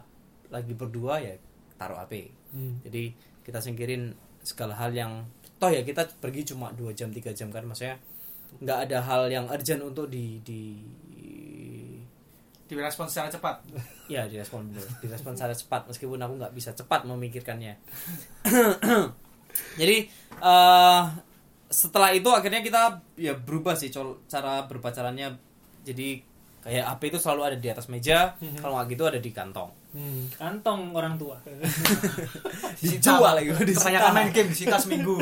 lagi berdua ya taruh H P. Hmm. Jadi kita singkirin segala hal yang toh ya kita pergi cuma dua jam tiga jam kan, maksudnya nggak ada hal yang urgent untuk di di direspon secara cepat. Ya, direspon direspon secara cepat meskipun aku nggak bisa cepat memikirkannya. Jadi uh, setelah itu akhirnya kita ya berubah sih col- cara berpacarannya. Jadi kayak H P itu selalu ada di atas meja, mm-hmm. kalau nggak gitu ada di kantong. Hmm. Kantong orang tua. Dijual lagi. Kebanyakan main game disita seminggu.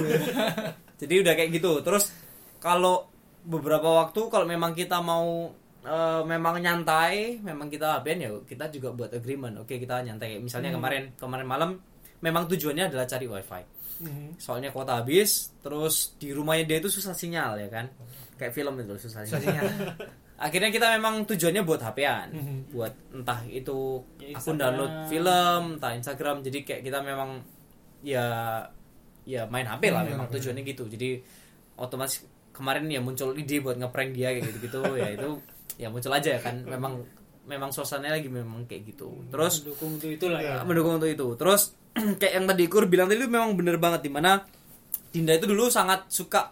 Jadi udah kayak gitu. Terus kalau beberapa waktu kalau memang kita mau Uh, memang nyantai, memang kita H P-an ya kita juga buat agreement. Oke, kita nyantai. Misalnya hmm. kemarin kemarin malam memang tujuannya adalah cari wifi. Hmm. Soalnya kuota habis, terus di rumahnya dia itu susah sinyal ya kan. Kayak film itu susah sinyal. Akhirnya kita memang tujuannya buat H P-an, hmm. buat entah itu ya, akun download film, entah Instagram. Jadi kayak kita memang ya ya main H P lah, hmm. memang tujuannya gitu. Jadi otomatis kemarin ya muncul ide buat ngeprank dia kayak gitu-gitu ya itu ya muncul aja ya kan, memang memang suasananya lagi memang kayak gitu. Terus mendukung untuk itulah ya, mendukung untuk itu. Terus kayak yang tadi Iqur bilang tadi itu memang bener banget, dimana Dinda itu dulu sangat suka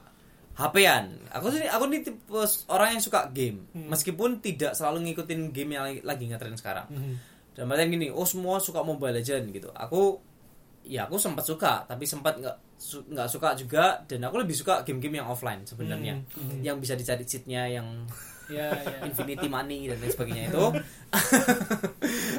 H P-an. Aku sih aku nih tipe orang yang suka game, hmm. meskipun tidak selalu ngikutin game yang lagi, lagi ngetren sekarang. Hmm. Dan berarti gini, oh semua suka Mobile Legends gitu. Aku ya aku sempat suka, tapi sempat nggak nggak su- suka juga. Dan aku lebih suka game-game yang offline sebenarnya, hmm. yang bisa dicari cheatnya yang ya, ya. Infinity Money dan lain sebagainya itu.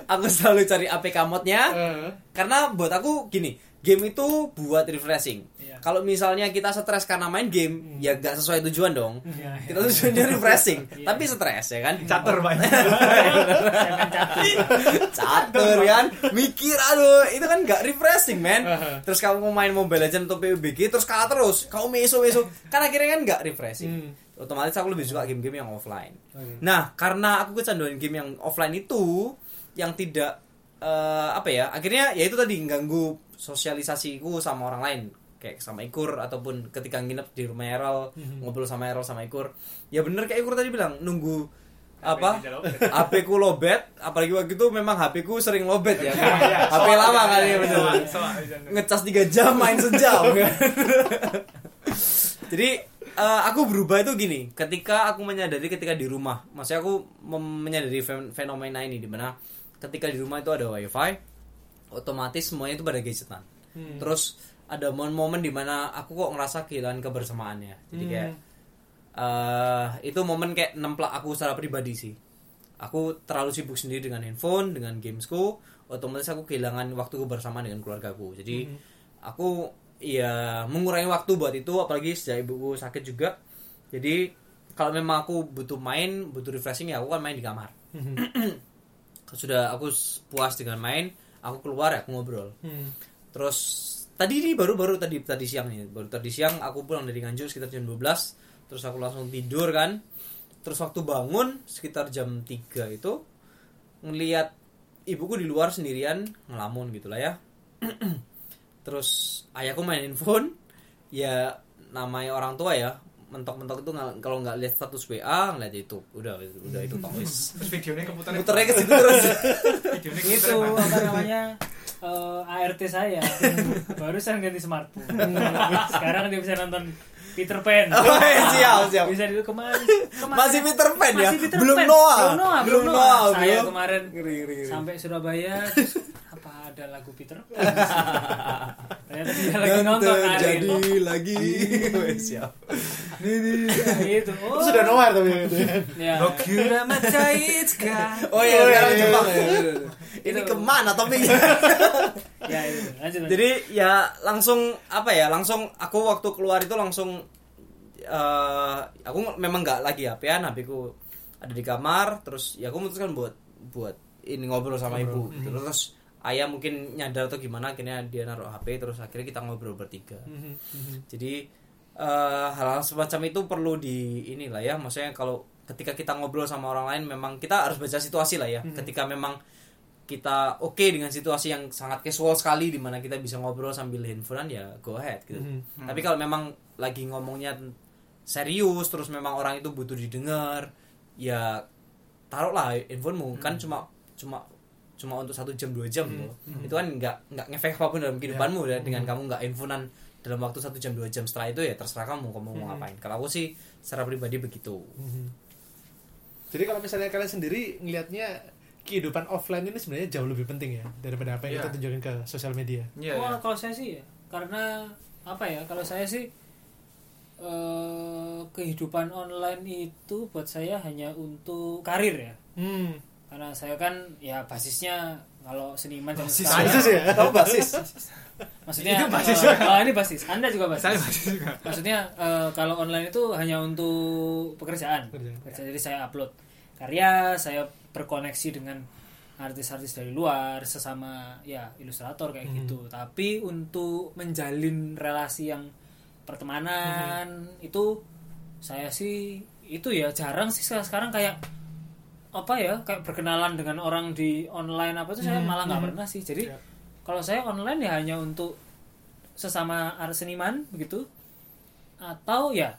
Aku selalu cari A P K modnya, uh. karena buat aku gini, game itu buat refreshing. Yeah. Kalau misalnya kita stres karena main game, mm. ya gak sesuai tujuan dong. Yeah, yeah. Kita tujuannya refreshing, yeah. tapi stres ya kan. Catur banyak. Catur kan, mikir aduh, itu kan gak refreshing man. Uh-huh. Terus kamu main Mobile Legends atau P U B G terus kalah terus, kamu meso-meso, karena akhirnya kan gak refreshing. Mm. Otomatis aku lebih suka game-game yang offline. Okay. Nah, karena aku kecanduan game yang offline itu, yang tidak uh, apa ya, akhirnya ya itu tadi mengganggu sosialisasiku sama orang lain. kayak sama Iqur ataupun ketika nginep di rumah Errol, mm-hmm. ngobrol sama Errol sama Iqur. Ya bener kayak Iqur tadi bilang, nunggu apa? H P ku lobet, apalagi waktu itu memang H P ku sering lobet ya. H P lama kali ya betul. Ngecas tiga jam main sejam. Jadi uh, aku berubah itu gini, ketika aku menyadari ketika di rumah. Maksudnya aku mem- menyadari fenomena ini di mana ketika di rumah itu ada wifi, otomatis semuanya itu pada gadgetan. Hmm. Terus ada momen-momen di mana aku kok ngerasa kehilangan kebersamaannya. Jadi kayak uh, itu momen kayak nemplak aku secara pribadi sih. Aku terlalu sibuk sendiri dengan handphone, dengan gamesku, otomatis aku kehilangan waktu kebersamaan dengan keluargaku. Jadi hmm. aku ya mengurangi waktu buat itu, apalagi sejak ibuku sakit juga. Jadi kalau memang aku butuh main, butuh refreshing, ya aku kan main di kamar. Sudah aku puas dengan main, aku keluar, aku ngobrol. Hmm. Terus tadi ini baru-baru tadi tadi siang nih, baru tadi siang aku pulang dari Nganjuk sekitar jam dua belas, terus aku langsung tidur kan. Terus waktu bangun sekitar jam tiga itu ngelihat ibuku di luar sendirian ngelamun gitulah ya. Terus ayahku mainin phone, ya namanya orang tua ya, mentok-mentok itu ngal- kalau nggak lihat status W A ngeliat itu, udah udah itu tois. Terus videonya keputarnya putarnya ke situ terus. Videonya itu apa namanya uh, A R T saya, baru saya ganti smartphone. Sekarang dia bisa nonton Peterpan. Oh, nah, siap siap. Bisa dulu kemarin. kemarin. Masih Peterpan ya. Peter belum Noah. Belum Noah. Belum Noah. Saya belum. Kemarin ngeri, ngeri, ngeri. Sampai Surabaya. Apa ada lagu Peterpan? Ternyata dia lagi nonton. Jadi lagi. Siap. Itu. Oh. Sudah Noah tapi. Ya. Oh iya. Sekarang Jepang. Ini kemana tapi? Ya, itu. Lanjut, lanjut. Jadi ya langsung apa ya? Langsung aku waktu keluar itu langsung uh, aku memang nggak lagi H P-an, H P-ku ada di kamar. Terus ya aku memutuskan buat buat ini ngobrol sama ngobrol. Ibu. Mm-hmm. Terus ayah mungkin nyadar atau gimana, akhirnya dia naruh H P. Terus akhirnya kita ngobrol bertiga. Mm-hmm. Jadi uh, hal-hal semacam itu perlu di inilah ya. Maksudnya kalau ketika kita ngobrol sama orang lain, memang kita harus baca situasi lah ya. Mm-hmm. Ketika memang kita oke okay dengan situasi yang sangat casual sekali di mana kita bisa ngobrol sambil handphonean, ya go ahead gitu. Mm-hmm. Tapi kalau memang lagi ngomongnya serius terus memang orang itu butuh didengar, ya taruhlah handphonemu. Mm-hmm. Kan cuma cuma cuma untuk satu jam dua jam loh. Mm-hmm. Itu kan nggak nggak ngefek apapun dalam kehidupanmu yeah. Ya, dengan mm-hmm. kamu nggak handphonean dalam waktu satu jam dua jam, setelah itu ya terserah kamu kamu mm-hmm. mau ngapain. Kalau aku sih secara pribadi begitu. Mm-hmm. Jadi kalau misalnya kalian sendiri ngelihatnya kehidupan offline ini sebenarnya jauh lebih penting ya daripada apa yang yeah. kita tunjukin ke sosial media. Yeah, oh, yeah. Kalau saya sih ya, karena apa ya? Kalau saya sih eh, kehidupan online itu buat saya hanya untuk karir ya. Hmm. Karena saya kan ya basisnya kalau seniman dan sekarang. Basis ya? Tahu basis. Maksudnya itu basis. Eh, oh, ini basis. Anda juga basis. Saya basis juga. Maksudnya eh, kalau online itu hanya untuk pekerjaan. Pekerjaan. Pekerjaan. Jadi saya upload karya, saya berkoneksi dengan artis-artis dari luar, sesama ya ilustrator kayak hmm. gitu. Tapi untuk menjalin relasi yang pertemanan hmm. itu saya sih itu ya jarang sih sekarang, kayak apa ya, kayak berkenalan dengan orang di online apa itu hmm. saya malah nggak hmm. pernah sih. Jadi ya. Kalau saya online ya hanya untuk sesama artis seniman begitu, atau ya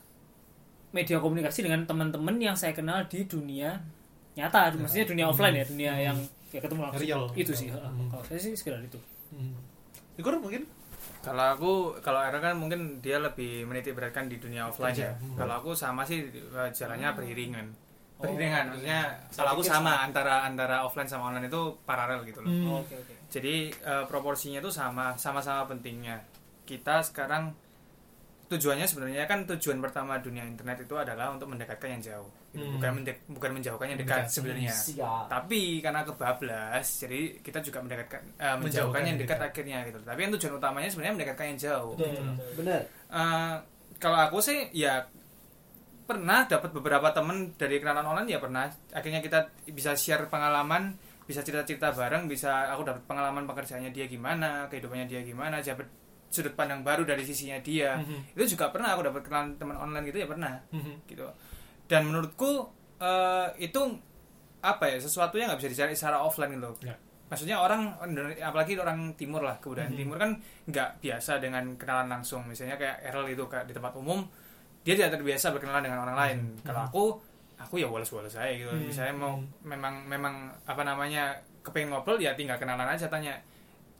media komunikasi dengan teman-teman yang saya kenal di dunia nyata, ya. Maksudnya dunia offline ya, dunia hmm. yang ya ketemu langsung. Real. Itu sih hmm. kalau saya sih sekedar itu. Hmm. Iqur mungkin kalau aku kalau Errol kan mungkin dia lebih menitik beratkan di dunia offline ya. Hmm. Kalau aku sama sih jalannya hmm. beriringan. Oh, beriringan okay. Maksudnya kalau aku sama so. antara antara offline sama online itu paralel gitu loh. Hmm. Oh, okay, okay. Jadi uh, proporsinya itu sama, sama-sama pentingnya. Kita sekarang tujuannya sebenarnya kan, tujuan pertama dunia internet itu adalah untuk mendekatkan yang jauh, gitu. hmm. bukan mendek, bukan menjauhkan yang dekat sebenarnya. Siap. Tapi karena kebablas, jadi kita juga mendekatkan, uh, menjauhkan, menjauhkan yang dekat, dekat akhirnya gitu. Tapi yang tujuan utamanya sebenarnya mendekatkan yang jauh. Betul, gitu. Betul. Benar. Uh, kalau aku sih ya pernah dapat beberapa teman dari kenalan online, ya pernah. Akhirnya kita bisa share pengalaman, bisa cerita-cerita bareng, bisa aku dapat pengalaman pekerjaannya dia gimana, kehidupannya dia gimana, dapat sudut pandang baru dari sisinya dia. Mm-hmm. Itu juga pernah aku dapat kenalan teman online gitu, ya pernah. Mm-hmm. Gitu. Dan menurutku uh, itu apa ya, sesuatu yang nggak bisa dicari secara offline gitu. Yeah. maksudnya orang, apalagi orang timur lah, kebudayaan mm-hmm. timur kan nggak biasa dengan kenalan langsung. Misalnya kayak Errol itu kayak di tempat umum, dia tidak terbiasa berkenalan dengan orang lain. Mm-hmm. Kalau aku, aku ya wales-wales aja gitu. Mm-hmm. Misalnya mau memang memang apa namanya kepengen ngobrol ya tinggal kenalan aja, tanya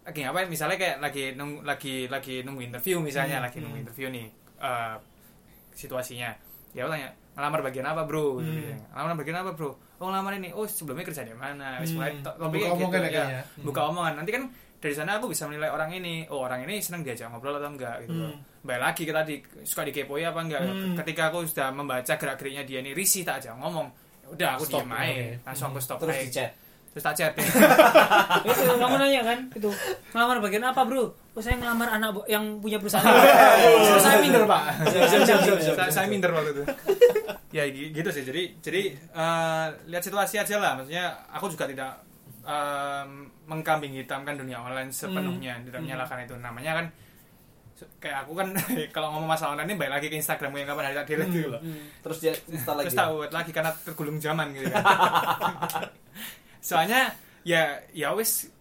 lagi ngapain. Misalnya kayak lagi nung, lagi lagi nunggu interview misalnya, mm-hmm. lagi nunggu interview nih uh, situasinya. Ya aku tanya, ngelamar bagian apa bro? Mm-hmm. Gitu. Ngelamar bagian apa bro? Oh ngelamar ini, oh sebelumnya kerja di mana, hmm. mulai to- buka omongan gitu, ya, buka hmm. omongan. Nanti kan dari sana aku bisa menilai orang ini, oh orang ini senang diajak ngobrol atau enggak gitu. hmm. Baik lagi kita di, suka dikepoi apa enggak. hmm. Ketika aku sudah membaca gerak-geriknya dia ini risih tak ajak ngomong, udah aku stop main, ya. langsung aku stop main. Terus, terus tak chat. Itu kamu nanya kan, itu ngelamar bagian apa bro? Oh saya ngelamar anak bo- yang punya perusahaan. Saya minder pak, saya minder waktu itu. Ya gitu sih, jadi jadi uh, lihat situasi aja lah. Maksudnya aku juga tidak uh, mengkambing hitamkan dunia online sepenuhnya, mm. tidak menyalahkan mm. itu. Namanya kan kayak aku kan kalau ngomong masalah online ini balik lagi ke Instagram yang kapan hari tak delete gitu loh. Mm. Terus dia install lagi. Terus tahu ya? Lagi karena tergulung zaman gitu kan. Soalnya ya ya wis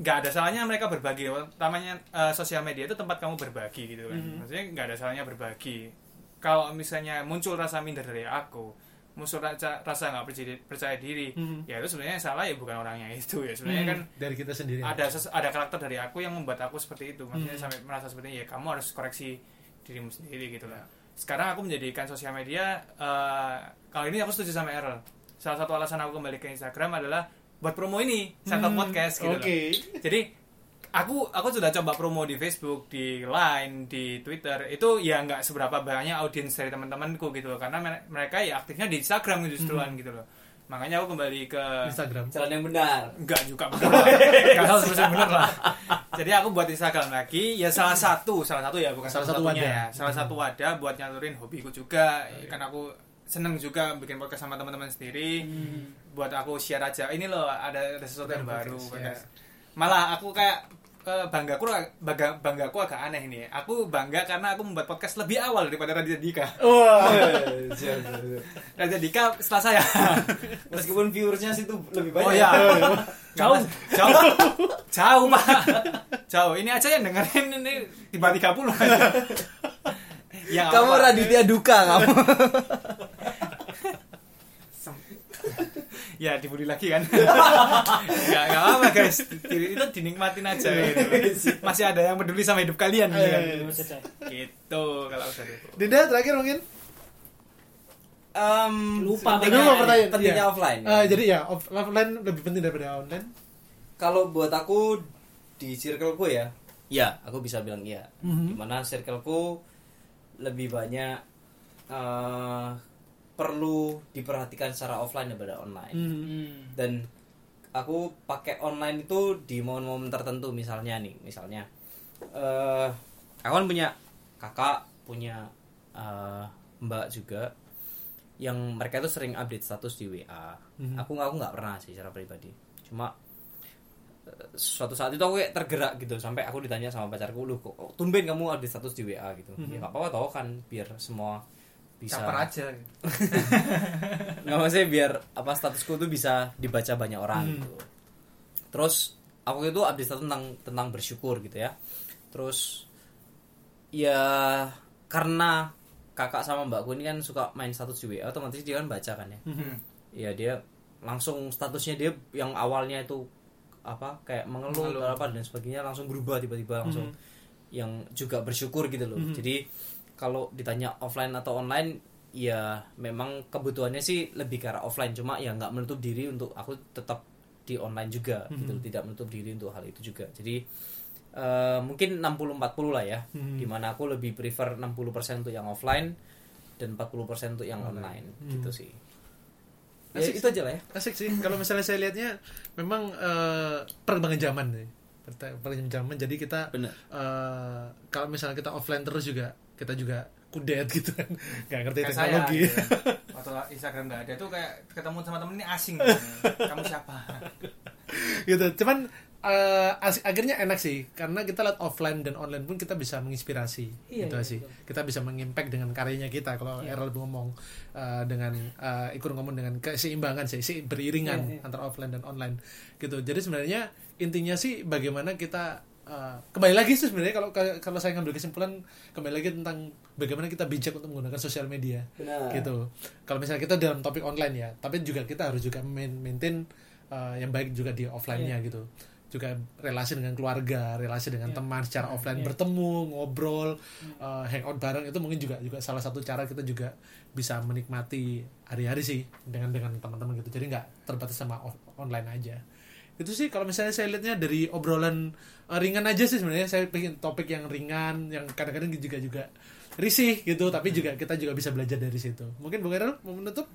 enggak ada salahnya mereka berbagi. Namanya uh, sosial media itu tempat kamu berbagi gitu kan. Mm. Maksudnya enggak ada salahnya berbagi. Kalau misalnya muncul rasa minder dari aku, muncul rasa rasa nggak percaya, percaya diri, mm-hmm. ya itu sebenarnya salah ya bukan orangnya itu ya sebenarnya mm-hmm. kan dari kita sendiri. Ada ada karakter dari aku yang membuat aku seperti itu, maksudnya mm-hmm. sampai merasa seperti ya kamu harus koreksi dirimu sendiri gitu lah. Sekarang aku menjadikan sosial media, uh, kalau ini aku setuju sama Errol. Salah satu alasan aku kembali ke Instagram adalah buat promo ini, satu mm-hmm. podcast gitu. Okay. Loh. Jadi Aku aku sudah coba promo di Facebook, di Line, di Twitter. Itu ya nggak seberapa banyak audiens dari teman-temanku gitu loh. Karena mereka ya aktifnya di Instagram justruan mm-hmm. gitu loh. Makanya aku kembali ke Instagram. Jalan yang benar. Enggak juga benar. Kalau sebenarnya benar lah. Jadi aku buat Instagram lagi. Ya salah satu, salah satu ya bukan salah satu wadah. Ya. Salah satu wadah buat nyalurin hobiku juga. Okay. Karena aku seneng juga bikin podcast sama teman-teman sendiri. Mm-hmm. Buat aku share aja. Ini loh ada, ada sesuatu yang baru. Podcast, ya. Malah aku kayak banggaku bangga banggaku agak aneh ini. Aku bangga karena aku membuat podcast lebih awal daripada Raditya Dika. Wah. Wow. Raditya Dika setelah saya. Meskipun viewersnya situ lebih banyak. Oh ya. Jauh, jauh, jauh pak. Jauh. Ini aja yang dengerin ini tiba tiga puluh aja. Ya, kamu Raditya Duka kamu. Ya dibully lagi kan. Ya nggak apa guys, itu dinikmatin aja gitu. Masih ada yang peduli sama hidup kalian gitu kan. Gitu kalau udah itu. Dinda terakhir mungkin um, lupa pertanyaan pentingnya ya. Offline. Uh, jadi ya off- offline lebih penting daripada online. Kalau buat aku di circleku ya, ya aku bisa bilang iya. Mm-hmm. Dimana circleku lebih banyak. Uh, perlu diperhatikan secara offline daripada online. Mm-hmm. Dan aku pakai online itu di momen-momen tertentu, misalnya nih, misalnya uh, aku kan punya kakak, punya uh, mbak juga, yang mereka itu sering update status di W A. Mm-hmm. Aku aku nggak pernah sih secara pribadi. Cuma uh, suatu saat itu aku kayak tergerak gitu, sampai aku ditanya sama pacarku, lu kok tumben kamu update status di W A gitu. Mm-hmm. Ya nggak apa-apa tau kan, biar semua bisa caper aja. Nggak maksudnya biar apa statusku tuh bisa dibaca banyak orang hmm. gitu. Terus aku itu update status tentang tentang bersyukur gitu ya. Terus ya karena kakak sama mbakku ini kan suka main status di W A, otomatis dia kan baca kan ya. Hmm. Ya dia langsung statusnya dia yang awalnya itu apa kayak mengeluh atau apa dan sebagainya langsung berubah tiba-tiba langsung hmm. yang juga bersyukur gitu loh. Hmm. Jadi kalau ditanya offline atau online, ya memang kebutuhannya sih lebih ke arah offline. Cuma ya nggak menutup diri untuk aku tetap di online juga, mm-hmm. gitu. Tidak menutup diri untuk hal itu juga. Jadi uh, mungkin enam puluh empat puluh lah ya, mm-hmm. dimana aku lebih prefer enam puluh persen untuk yang offline dan empat puluh persen untuk yang online, mm-hmm. gitu sih. Ya, asik, itu aja lah ya. Asik sih, kalau misalnya saya lihatnya memang uh, perkembangan zaman sih. Perkembangan zaman, jadi kita uh, kalau misalnya kita offline terus juga, kita juga kudet gitu kan, nggak ngerti kayak teknologi. Saya, ya. Waktu Instagram nggak ada tuh kayak ketemu sama temen ini asing. Gitu. Kamu siapa? Gitu. Cuman Uh, as- akhirnya enak sih, karena kita lihat offline dan online pun kita bisa menginspirasi, iya, gitu iya, sih. Betul. Kita bisa mengimpact dengan karyanya kita. Kalau iya. Errol ngomong uh, dengan uh, Iqur ngomong dengan keseimbangan sih, si beriringan iya, iya. antara offline dan online, gitu. Jadi sebenarnya intinya sih bagaimana kita uh, kembali lagi sih sebenarnya kalau kalau saya ngambil kesimpulan kembali lagi tentang bagaimana kita bijak untuk menggunakan sosial media, benar, gitu. Kalau misalnya kita dalam topik online ya, tapi juga kita harus juga maintain uh, yang baik juga di offline-nya, iya, gitu. Juga relasi dengan keluarga, relasi dengan yeah. teman secara offline, yeah. bertemu, ngobrol, yeah. uh, hangout bareng, itu mungkin juga juga salah satu cara kita juga bisa menikmati hari-hari sih dengan dengan teman-teman gitu. Jadi nggak terbatas sama off, online aja. Itu sih kalau misalnya saya lihatnya dari obrolan uh, ringan aja sih sebenarnya. Saya pengen topik yang ringan, yang kadang-kadang juga juga risih gitu, tapi juga kita juga bisa belajar dari situ. Mungkin Bung Errol mau menutup?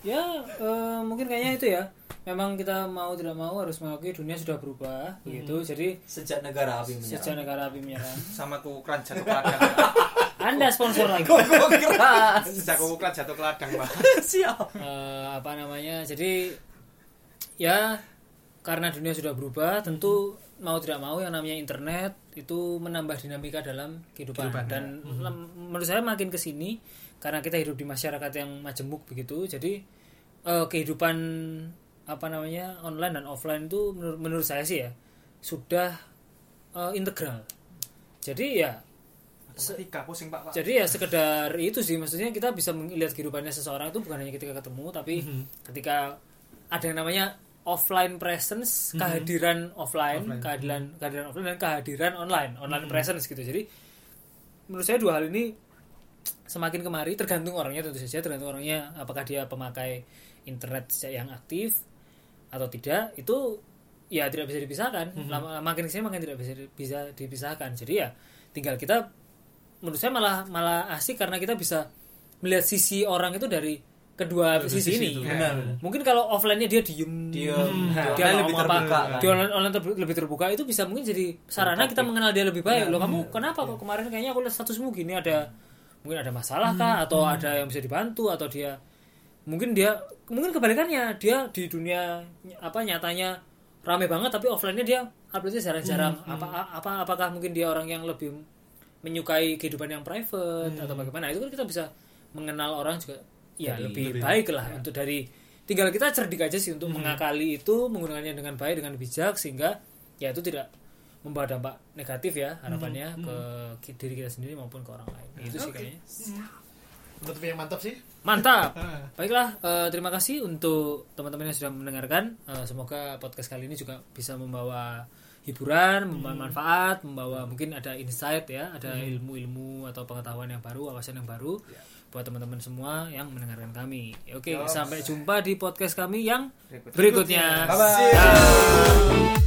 Ya, uh, mungkin kayaknya itu ya. Memang kita mau tidak mau harus mengakui dunia sudah berubah, hmm. gitu. Jadi sejak negara api menyerang. Sejak negara api menyerang. Sama kukuran jatuh ke ladang. Anda sponsor lagi. Kukuran. Sejak kukuran jatuh ke ladang, Pak. Siap. Uh, apa namanya? Jadi ya karena dunia sudah berubah, tentu hmm. mau tidak mau yang namanya internet itu menambah dinamika dalam kehidupan. kehidupan Dan ya. hmm. menurut saya makin kesini karena kita hidup di masyarakat yang majemuk begitu, jadi eh, kehidupan apa namanya online dan offline itu menur- menurut saya sih ya sudah eh, integral. Jadi ya se- tiga, pusing, Pak, Pak. Jadi ya sekedar itu sih, maksudnya kita bisa melihat kehidupannya seseorang itu bukan hanya ketika ketemu, tapi mm-hmm. ketika ada yang namanya offline presence, mm-hmm. kehadiran offline, offline. kehadiran mm-hmm. kehadiran offline dan kehadiran online, online mm-hmm. presence gitu. Jadi menurut saya dua hal ini semakin kemari, tergantung orangnya tentu saja, tergantung orangnya apakah dia pemakai internet yang aktif atau tidak, itu ya tidak bisa dipisahkan. Mm-hmm. Makin kesini makin tidak bisa bisa dipisahkan. Jadi ya tinggal kita, menurut saya malah malah asik karena kita bisa melihat sisi orang itu dari kedua Lalu sisi, sisi ini. Itu, ya. Mungkin kalau offline-nya dia diem, dia, nah, dia, dia lebih terbuka, apa, dia online ter- lebih terbuka, itu bisa mungkin jadi sarana kita mengenal dia lebih baik. Ya, Loh ya, kamu ya, kenapa ya. kok kemarin kayaknya aku lihat statusmu gini ada mungkin ada masalah kah, hmm, atau hmm. ada yang bisa dibantu, atau dia mungkin dia mungkin kebalikannya dia di dunia apa nyatanya ramai banget tapi offline-nya dia upload-nya jarang-jarang. Hmm, apa hmm. apa apakah mungkin dia orang yang lebih menyukai kehidupan yang private hmm. atau bagaimana? Itu kan kita bisa mengenal orang juga ya dari, lebih dari, baik lah ya. Untuk dari tinggal kita cerdik aja sih untuk hmm. mengakali itu, menggunakannya dengan baik, dengan bijak sehingga ya itu tidak membawa dampak negatif ya harapannya hmm, hmm. ke diri kita sendiri maupun ke orang lain. Nah, itu sih okay. kayaknya. Menutup yang mantap sih. Mantap. Baiklah, uh, terima kasih untuk teman-teman yang sudah mendengarkan. Uh, semoga podcast kali ini juga bisa membawa hiburan, membawa hmm. manfaat, membawa mungkin ada insight ya, ada hmm. ilmu-ilmu atau pengetahuan yang baru, wawasan yang baru yeah. buat teman-teman semua yang mendengarkan kami. Oke, okay, sampai jumpa di podcast kami yang berikutnya. berikutnya. Bye bye.